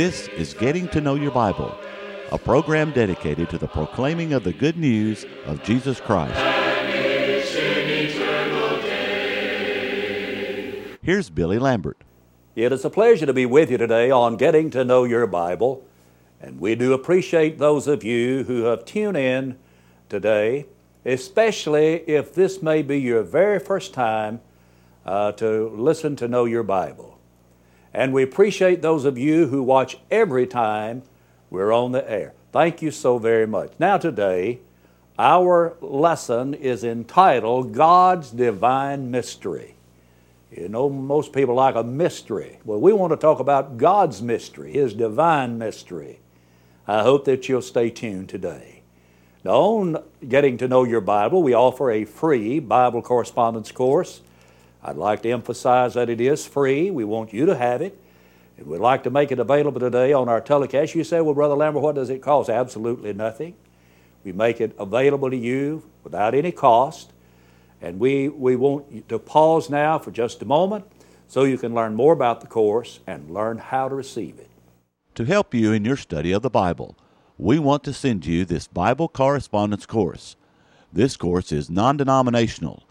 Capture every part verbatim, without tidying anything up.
This is Getting to Know Your Bible, a program dedicated to the proclaiming of the good news of Jesus Christ. Here's Billy Lambert. It is a pleasure to be with you today on Getting to Know Your Bible, and we do appreciate those of you who have tuned in today, especially if this may be your very first time uh, to listen to Know Your Bible. And we appreciate those of you who watch every time we're on the air. Thank you so very much. Now today, our lesson is entitled God's Divine Mystery. You know, most people like a mystery. Well, we want to talk about God's mystery, His divine mystery. I hope that you'll stay tuned today. Now, on Getting to Know Your Bible, we offer a free Bible correspondence course. I'd like to emphasize that it is free. We want you to have it. And we'd like to make it available today on our telecast. You say, well, Brother Lambert, what does it cost? Absolutely nothing. We make it available to you without any cost. And we, we want you to pause now for just a moment so you can learn more about the course and learn how to receive it. To help you in your study of the Bible, we want to send you this Bible correspondence course. This course is non-denominational.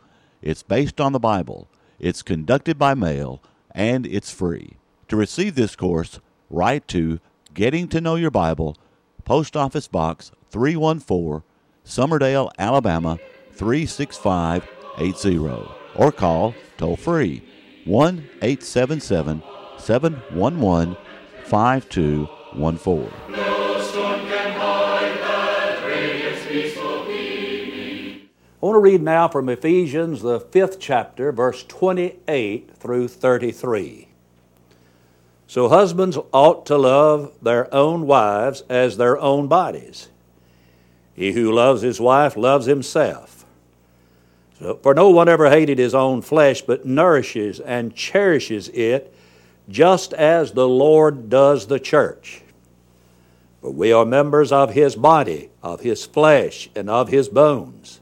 It's based on the Bible. It's conducted by mail, and it's free. To receive this course, write to Getting to Know Your Bible, Post Office Box three one four, Somerdale, Alabama, three six five eight zero, or call toll-free one eight seven seven seven one one five two one four. I want to read now from Ephesians, the fifth chapter, verse twenty-eight through thirty-three. So husbands ought to love their own wives as their own bodies. He who loves his wife loves himself. For no one ever hated his own flesh, but nourishes and cherishes it, just as the Lord does the church. For we are members of His body, of His flesh, and of His bones.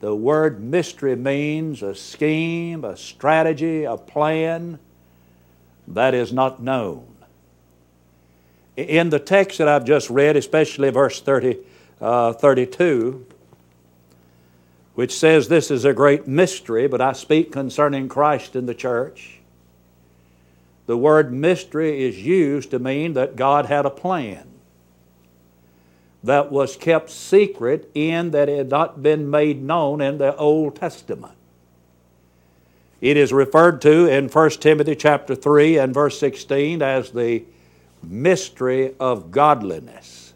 the word mystery means a scheme, a strategy, a plan that is not known. In the text that I've just read, especially verse thirty, uh, thirty-two, which says this is a great mystery, but I speak concerning Christ and the church. The word mystery is used to mean that God had a plan that was kept secret in that it had not been made known in the Old Testament. It is referred to in First Timothy chapter three and verse sixteen as the mystery of godliness.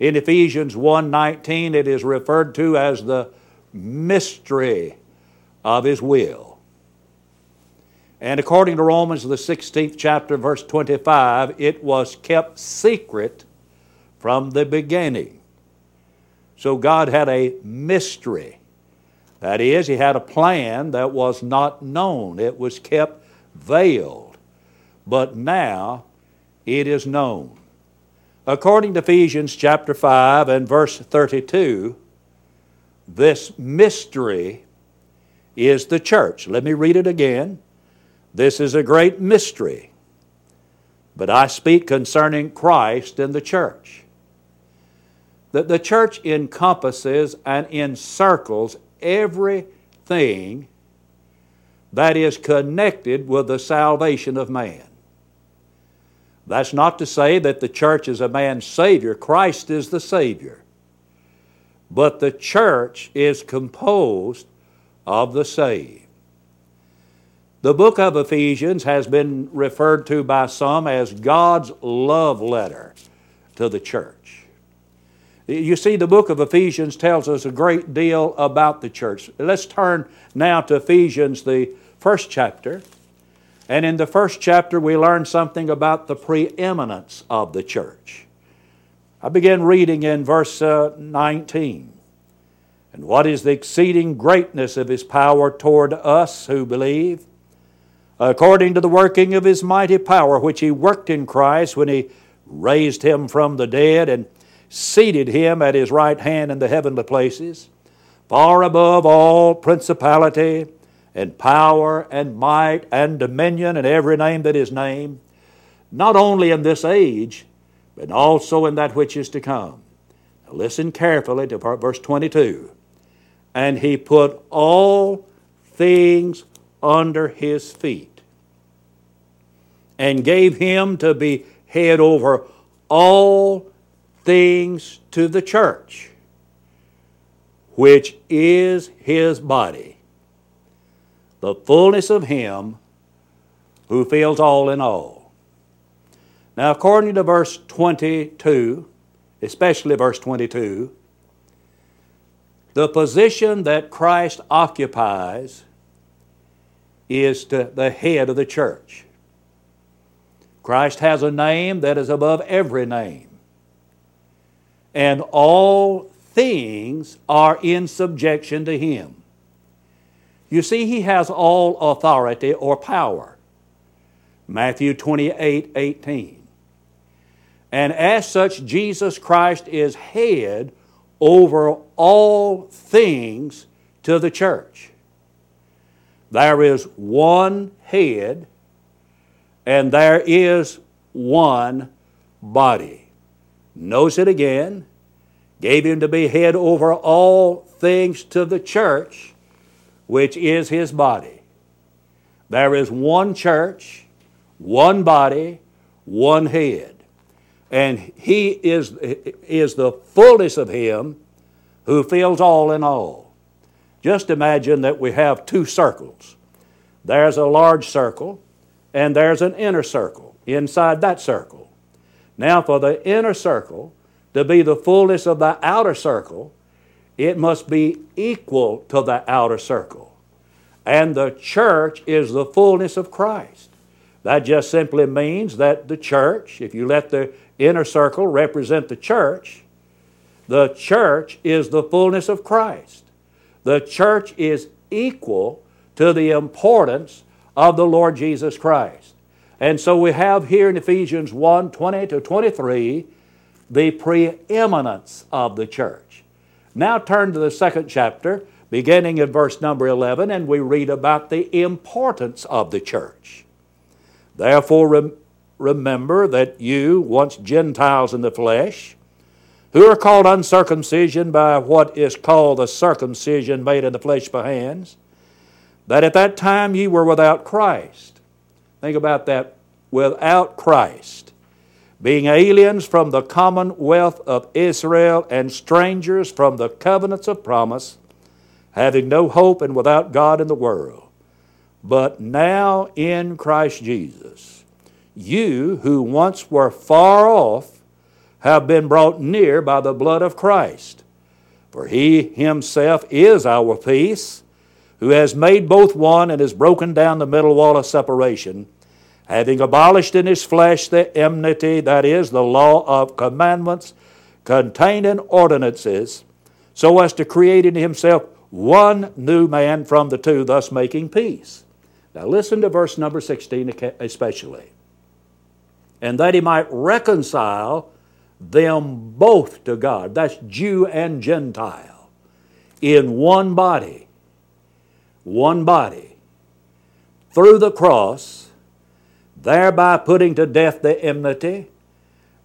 In Ephesians one nineteen, it is referred to as the mystery of His will. And according to Romans, the sixteenth chapter, verse twenty-five, it was kept secret from the beginning. So God had a mystery. That is, He had a plan that was not known. It was kept veiled. But now it is known. According to Ephesians chapter five and verse thirty-two, this mystery is the church. Let me read it again. This is a great mystery, but I speak concerning Christ and the church. The, the church encompasses and encircles everything that is connected with the salvation of man. That's not to say that the church is a man's Savior. Christ is the Savior. But the church is composed of the saved. The book of Ephesians has been referred to by some as God's love letter to the church. You see, the book of Ephesians tells us a great deal about the church. Let's turn now to Ephesians, the first chapter. And in the first chapter, we learned something about the preeminence of the church. I begin reading in verse uh, nineteen. And what is the exceeding greatness of His power toward us who believe, according to the working of His mighty power, which He worked in Christ when He raised Him from the dead and seated Him at His right hand in the heavenly places, far above all principality and power and might and dominion and every name that is named, not only in this age, but also in that which is to come. Now listen carefully to verse twenty-two. And He put all things under His feet and gave Him to be head over all things to the church, which is His body, the fullness of Him who fills all in all. Now, according to verse twenty-two, especially verse twenty-two, the position that Christ occupies is to the head of the church. Christ has a name that is above every name, and all things are in subjection to Him. You see, He has all authority or power. Matthew twenty-eight eighteen. And as such, Jesus Christ is head over all things to the church. There is one head, and there is one body. Notice it again. Gave Him to be head over all things to the church, which is His body. There is one church, one body, one head. And He is, is the fullness of Him who fills all in all. Just imagine that we have two circles. There's a large circle, and there's an inner circle inside that circle. Now, for the inner circle to be the fullness of the outer circle, it must be equal to the outer circle. And the church is the fullness of Christ. That just simply means that the church, if you let the inner circle represent the church, the church is the fullness of Christ. The church is equal to the importance of the Lord Jesus Christ. And so we have here in Ephesians one, twenty to twenty-three, the preeminence of the church. Now turn to the second chapter, beginning at verse number eleven, and we read about the importance of the church. Therefore rem- remember that you, once Gentiles in the flesh, who are called uncircumcision by what is called the circumcision made in the flesh by hands, that at that time ye were without Christ. Think about that, without Christ, being aliens from the commonwealth of Israel and strangers from the covenants of promise, having no hope and without God in the world. But now in Christ Jesus, you who once were far off have been brought near by the blood of Christ. For He Himself is our peace, who has made both one and has broken down the middle wall of separation, having abolished in His flesh the enmity, that is, the law of commandments contained in ordinances, so as to create in Himself one new man from the two, thus making peace. Now listen to verse number sixteen especially. And that He might reconcile them both to God, that's Jew and Gentile, in one body, one body, through the cross, thereby putting to death the enmity.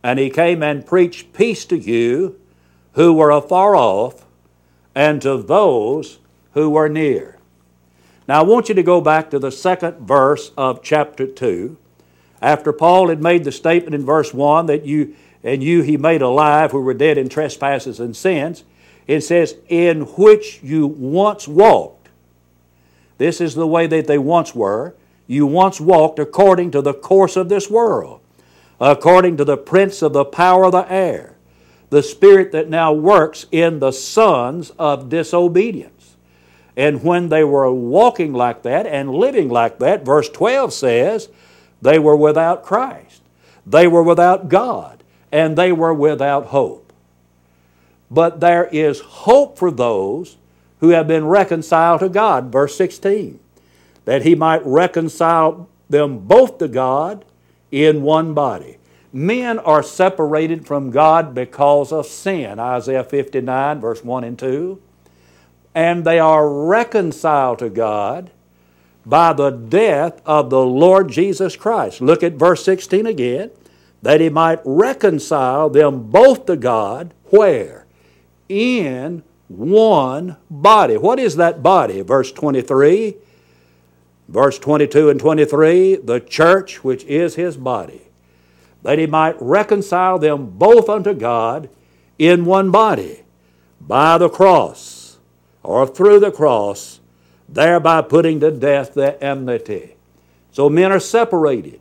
And He came and preached peace to you who were afar off, and to those who were near. Now I want you to go back to the second verse of chapter two. After Paul had made the statement in verse one that you and you He made alive who were dead in trespasses and sins, it says, in which you once walked. This is the way that they once were. You once walked according to the course of this world, according to the prince of the power of the air, the spirit that now works in the sons of disobedience. And when they were walking like that and living like that, verse twelve says, they were without Christ. They were without God. And they were without hope. But there is hope for those who have been reconciled to God, verse sixteen, that He might reconcile them both to God in one body. Men are separated from God because of sin, Isaiah fifty-nine, verse one and two. And they are reconciled to God by the death of the Lord Jesus Christ. Look at verse sixteen again. That He might reconcile them both to God, where? In one body. What is that body? Verse twenty-three, verse twenty-two and twenty-three, the church which is His body. That He might reconcile them both unto God in one body, by the cross, or through the cross, thereby putting to death their enmity. So men are separated,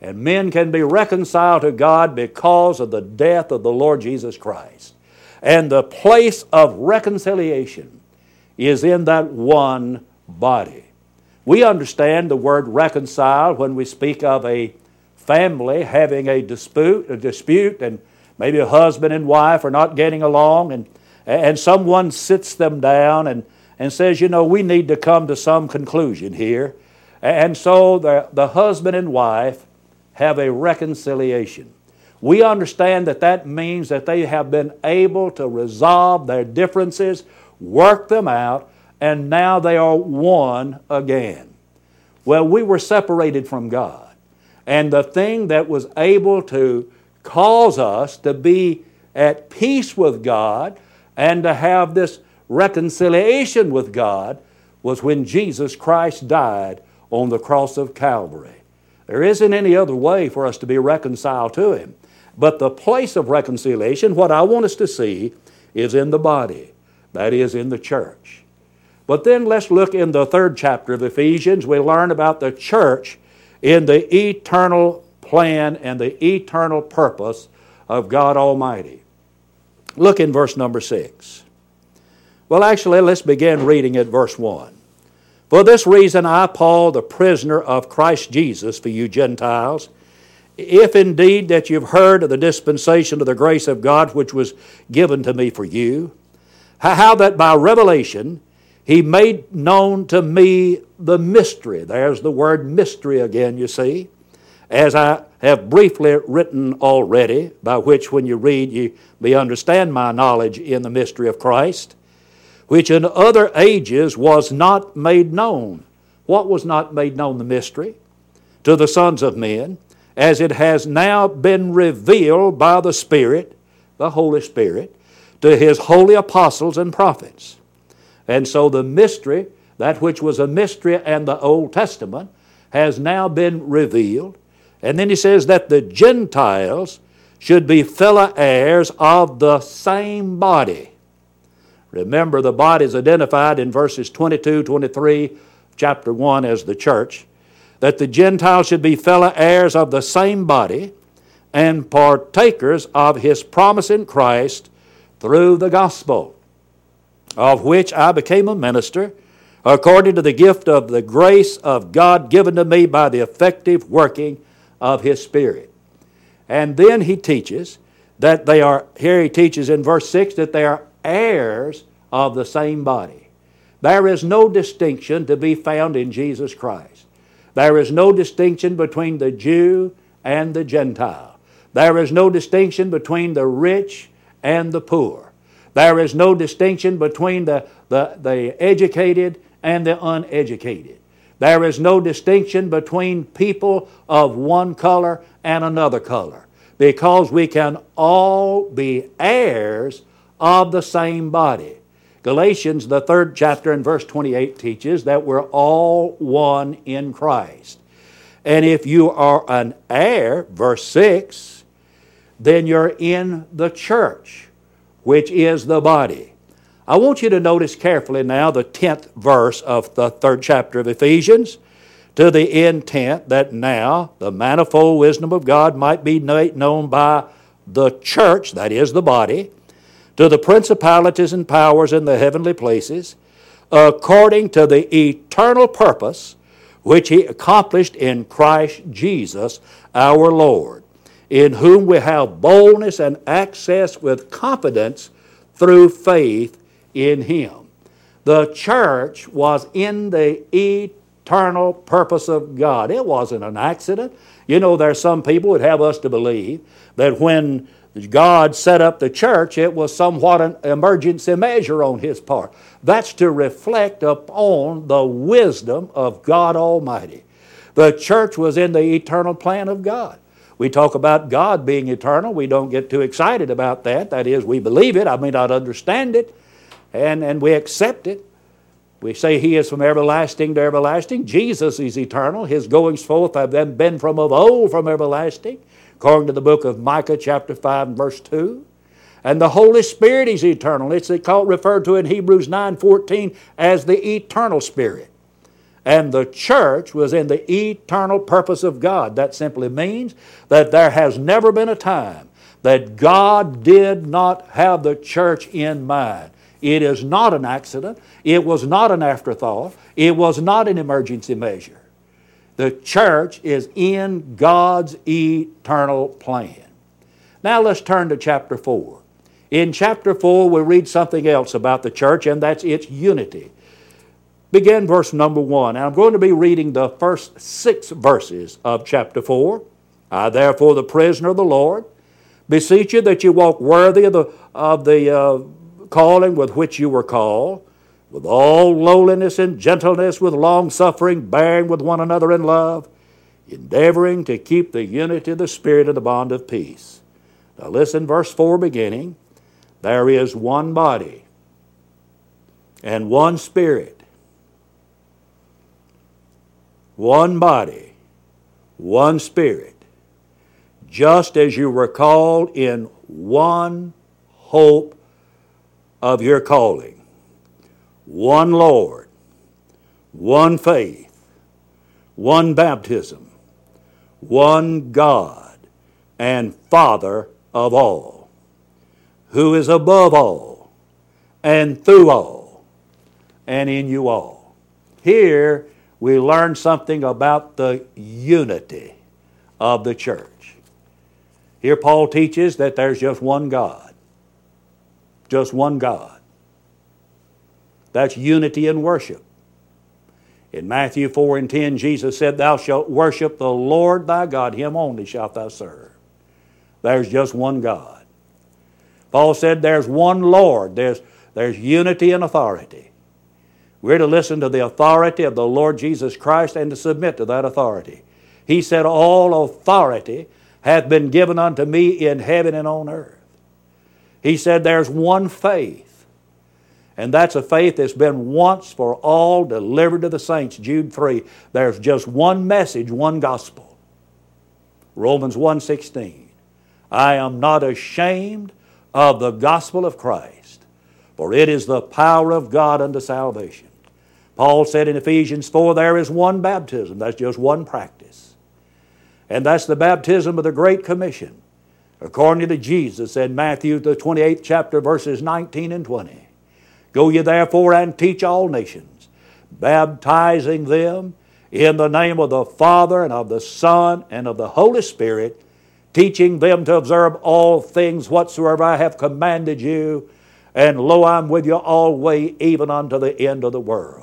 and men can be reconciled to God because of the death of the Lord Jesus Christ. And the place of reconciliation is in that one body. We understand the word reconcile when we speak of a family having a dispute, a dispute, and maybe a husband and wife are not getting along, and And someone sits them down and, and says, you know, we need to come to some conclusion here. And so the, the husband and wife have a reconciliation. We understand that that means that they have been able to resolve their differences, work them out, and now they are one again. Well, we were separated from God. And the thing that was able to cause us to be at peace with God and to have this reconciliation with God was when Jesus Christ died on the cross of Calvary. There isn't any other way for us to be reconciled to Him. But the place of reconciliation, what I want us to see, is in the body, that is, in the church. But then let's look in the third chapter of Ephesians. We learn about the church in the eternal plan and the eternal purpose of God Almighty. Look in verse number six. Well, actually, let's begin reading at verse one. For this reason I, Paul, the prisoner of Christ Jesus for you Gentiles, if indeed that you've heard of the dispensation of the grace of God which was given to me for you, how that by revelation He made known to me the mystery. There's the word mystery again, you see. As I have briefly written already, by which when you read you may understand my knowledge in the mystery of Christ, which in other ages was not made known. What was not made known? The mystery to the sons of men, as it has now been revealed by the Spirit, the Holy Spirit, to His holy apostles and prophets. And so the mystery, that which was a mystery in the Old Testament, has now been revealed. And then he says that the Gentiles should be fellow heirs of the same body. Remember, the body is identified in verses twenty-two, twenty-three, chapter one as the church. That the Gentiles should be fellow heirs of the same body and partakers of His promise in Christ through the gospel, of which I became a minister, according to the gift of the grace of God given to me by the effective working of His Spirit. And then he teaches that they are, here he teaches in verse six, that they are heirs of the same body. There is no distinction to be found in Jesus Christ. There is no distinction between the Jew and the Gentile. There is no distinction between the rich and the poor. There is no distinction between the, the, the educated and the uneducated. There is no distinction between people of one color and another color, because we can all be heirs of the same body. Galatians, the third chapter and verse twenty-eight, teaches that we're all one in Christ. And if you are an heir, verse six, then you're in the church, which is the body. I want you to notice carefully now the tenth verse of the third chapter of Ephesians, to the intent that now the manifold wisdom of God might be known by the church, that is the body, to the principalities and powers in the heavenly places, according to the eternal purpose which He accomplished in Christ Jesus our Lord, in whom we have boldness and access with confidence through faith in Him. The church was in the eternal purpose of God. It wasn't an accident. You know, there's some people that have us to believe that when God set up the church, it was somewhat an emergency measure on His part. That's to reflect upon the wisdom of God Almighty. The church was in the eternal plan of God. We talk about God being eternal. We don't get too excited about that. That is, we believe it. I may not understand it, and, and we accept it. We say He is from everlasting to everlasting. Jesus is eternal. His goings forth have been from of old, from everlasting, according to the book of Micah chapter five and verse two. And the Holy Spirit is eternal. It's referred to in Hebrews nine fourteen as the eternal Spirit. And the church was in the eternal purpose of God. That simply means that there has never been a time that God did not have the church in mind. It is not an accident. It was not an afterthought. It was not an emergency measure. The church is in God's eternal plan. Now let's turn to chapter four. In chapter four, we read something else about the church, and that's its unity. Begin verse number one. And I'm going to be reading the first six verses of chapter four. I, therefore, the prisoner of the Lord, beseech you that you walk worthy of the, of the uh, calling with which you were called, with all lowliness and gentleness, with long-suffering, bearing with one another in love, endeavoring to keep the unity of the Spirit in the bond of peace. Now listen, verse four beginning. There is one body and one Spirit. One body, one Spirit, just as you were called in one hope of your calling. One Lord, one faith, one baptism, one God and Father of all, who is above all and through all and in you all. Here we learn something about the unity of the church. Here Paul teaches that there's just one God. Just one God. That's unity in worship. In Matthew four and ten, Jesus said, "Thou shalt worship the Lord thy God, Him only shalt thou serve." There's just one God. Paul said there's one Lord. There's, there's unity in authority. We're to listen to the authority of the Lord Jesus Christ and to submit to that authority. He said, "All authority hath been given unto me in heaven and on earth." He said there's one faith, and that's a faith that's been once for all delivered to the saints, Jude three. There's just one message, one gospel. Romans one sixteen, "I am not ashamed of the gospel of Christ, for it is the power of God unto salvation." Paul said in Ephesians four, there is one baptism. That's just one practice. And that's the baptism of the Great Commission, according to Jesus in Matthew the twenty-eighth chapter, verses nineteen and twenty. "Go ye therefore and teach all nations, baptizing them in the name of the Father and of the Son and of the Holy Spirit, teaching them to observe all things whatsoever I have commanded you. And lo, I'm with you always, even unto the end of the world."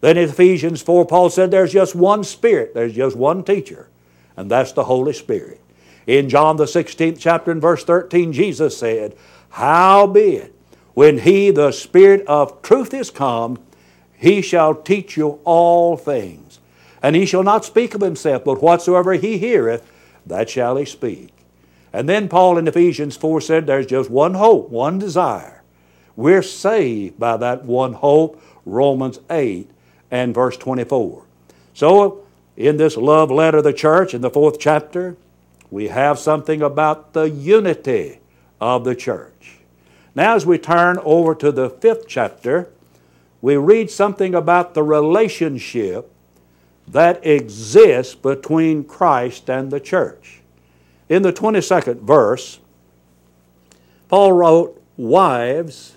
Then in Ephesians four, Paul said there's just one Spirit, there's just one teacher, and that's the Holy Spirit. In John the sixteenth chapter and verse thirteen, Jesus said, "Howbeit, when He, the Spirit of truth, is come, He shall teach you all things. And He shall not speak of Himself, but whatsoever He heareth, that shall He speak." And then Paul in Ephesians four said there's just one hope, one desire. We're saved by that one hope, Romans eight and verse twenty-four. So in this love letter of the church in the fourth chapter, we have something about the unity of the church. Now as we turn over to the fifth chapter, we read something about the relationship that exists between Christ and the church. In the twenty-second verse, Paul wrote, "Wives,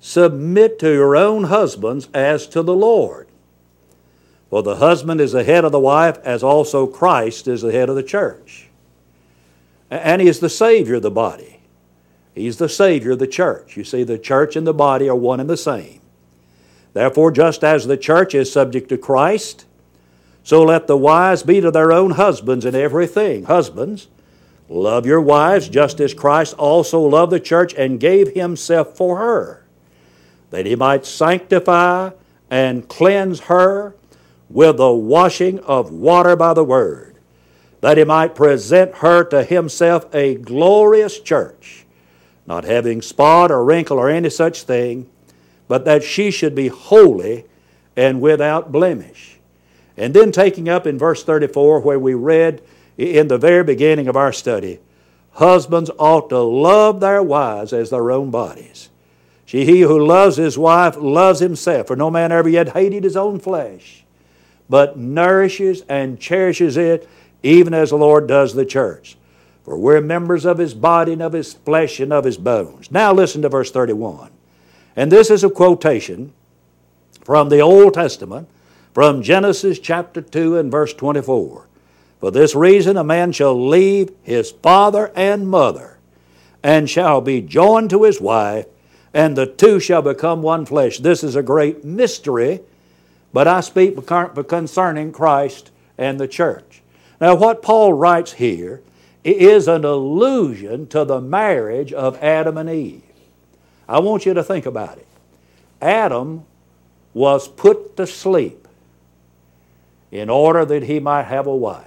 submit to your own husbands as to the Lord. For the husband is the head of the wife, as also Christ is the head of the church. And he is the Savior of the body. He's the Savior of the church. You see, the church and the body are one and the same. Therefore, just as the church is subject to Christ, so let the wives be to their own husbands in everything. Husbands, love your wives just as Christ also loved the church and gave himself for her, that he might sanctify and cleanse her with the washing of water by the word, that he might present her to himself a glorious church, not having spot or wrinkle or any such thing, but that she should be holy and without blemish. And then taking up in verse thirty-four, where we read in the very beginning of our study, husbands ought to love their wives as their own bodies. See, he who loves his wife loves himself, for no man ever yet hated his own flesh, but nourishes and cherishes it, even as the Lord does the church. For we're members of his body and of his flesh and of his bones. Now listen to verse thirty-one. And this is a quotation from the Old Testament, from Genesis chapter two and verse twenty-four. For this reason a man shall leave his father and mother, and shall be joined to his wife, and the two shall become one flesh. This is a great mystery, but I speak concerning Christ and the church. Now what Paul writes here is an allusion to the marriage of Adam and Eve. I want you to think about it. Adam was put to sleep in order that he might have a wife.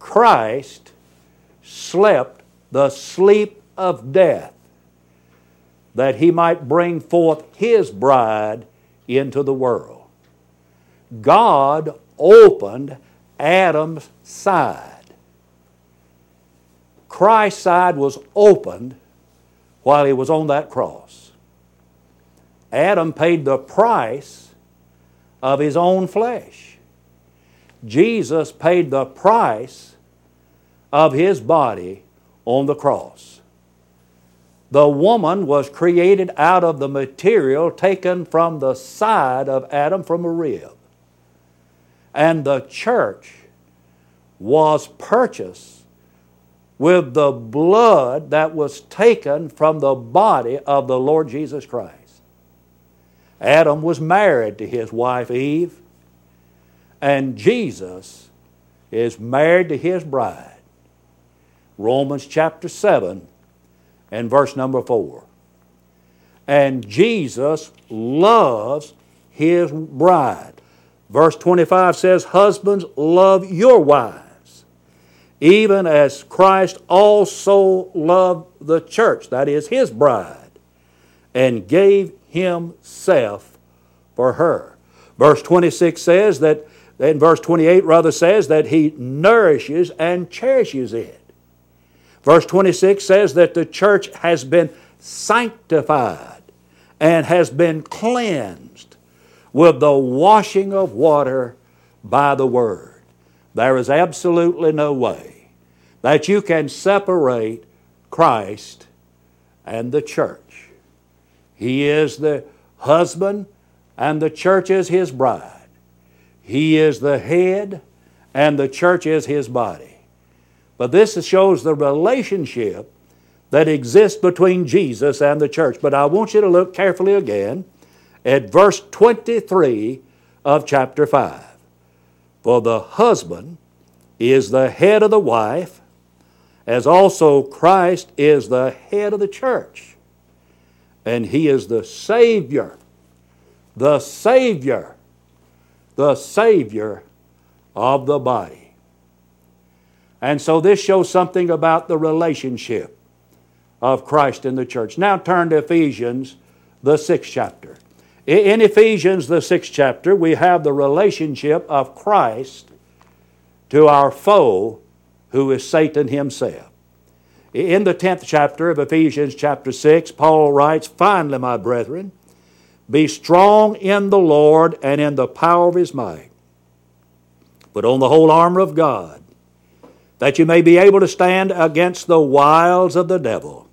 Christ slept the sleep of death that he might bring forth his bride into the world. God opened Adam's side. Christ's side was opened while he was on that cross. Adam paid the price of his own flesh. Jesus paid the price of his body on the cross. The woman was created out of the material taken from the side of Adam, from a rib. And the church was purchased with the blood that was taken from the body of the Lord Jesus Christ. Adam was married to his wife Eve, and Jesus is married to his bride. Romans chapter seven and verse number four. And Jesus loves his bride. Verse twenty-five says, husbands, love your wives, even as Christ also loved the church, that is his bride, and gave himself for her. Verse twenty-six says that, and verse twenty-eight rather says that he nourishes and cherishes it. Verse twenty-six says that the church has been sanctified and has been cleansed with the washing of water by the word. There is absolutely no way that you can separate Christ and the church. He is the husband and the church is his bride. He is the head and the church is his body. But this shows the relationship that exists between Jesus and the church. But I want you to look carefully again at verse twenty-three of chapter five. For the husband is the head of the wife, as also Christ is the head of the church. And he is the Savior, the Savior, the Savior of the body. And so this shows something about the relationship of Christ and the church. Now turn to Ephesians, the sixth chapter. In Ephesians, the sixth chapter, we have the relationship of Christ to our foe, who is Satan himself. In the tenth chapter of Ephesians chapter six, Paul writes, finally, my brethren, be strong in the Lord and in the power of his might. Put on the whole armor of God, that you may be able to stand against the wiles of the devil.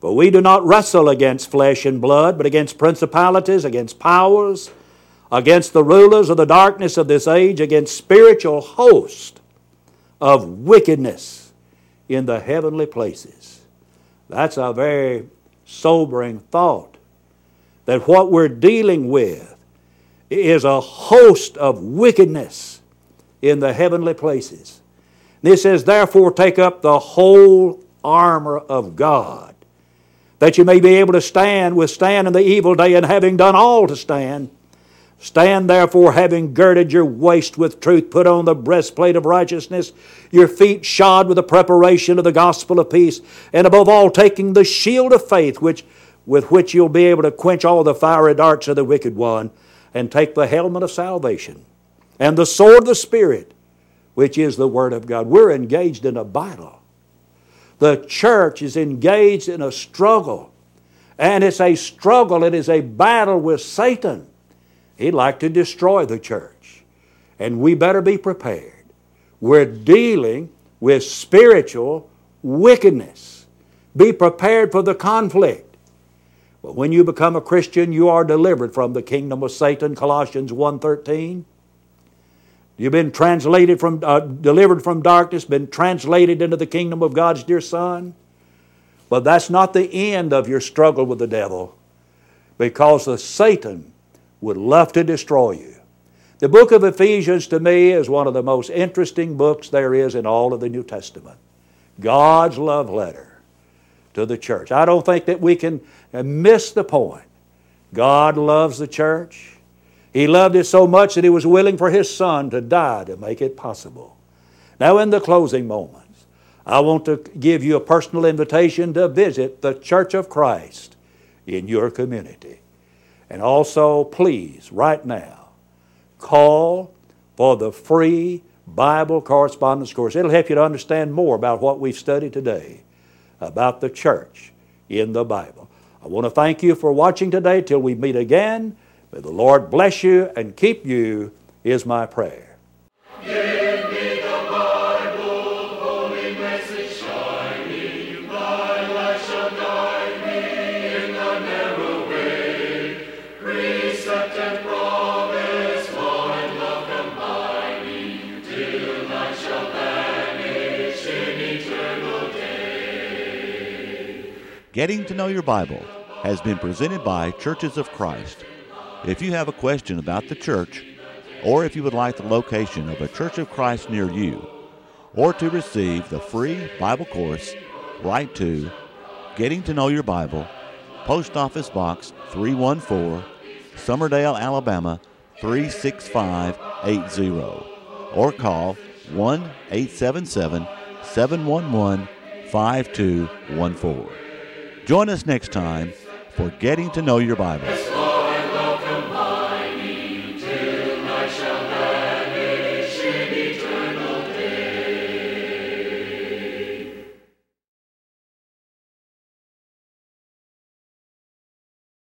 For we do not wrestle against flesh and blood, but against principalities, against powers, against the rulers of the darkness of this age, against spiritual hosts of wickedness in the heavenly places. That's a very sobering thought, that what we're dealing with is a host of wickedness in the heavenly places. And it says, therefore take up the whole armor of God, that you may be able to stand, withstand in the evil day, and having done all to stand, stand therefore, having girded your waist with truth, put on the breastplate of righteousness, your feet shod with the preparation of the gospel of peace, and above all taking the shield of faith, which with which you'll be able to quench all the fiery darts of the wicked one, and take the helmet of salvation, and the sword of the Spirit, which is the Word of God. We're engaged in a battle. The church is engaged in a struggle, and it's a struggle. It is a battle with Satan. He'd like to destroy the church. And we better be prepared. We're dealing with spiritual wickedness. Be prepared for the conflict. But when you become a Christian, you are delivered from the kingdom of Satan, Colossians one thirteen. You've been translated from, uh, delivered from darkness, been translated into the kingdom of God's dear Son. But that's not the end of your struggle with the devil, because the Satan would love to destroy you. The book of Ephesians to me is one of the most interesting books there is in all of the New Testament. God's love letter to the church. I don't think that we can miss the point. God loves the church. He loved it so much that He was willing for His Son to die to make it possible. Now in the closing moments, I want to give you a personal invitation to visit the Church of Christ in your community. And also, please, right now, call for the free Bible correspondence course. It'll help you to understand more about what we've studied today about the church in the Bible. I want to thank you for watching today. Till we meet again, may the Lord bless you and keep you, is my prayer. Yeah. Getting to Know Your Bible has been presented by Churches of Christ. If you have a question about the church, or if you would like the location of a Church of Christ near you, or to receive the free Bible course, write to Getting to Know Your Bible, Post Office Box three one four, Somerdale, Alabama three six five eight zero, or call one eight seven seven seven one one five two one four. Join us next time for Getting to Know Your Bible.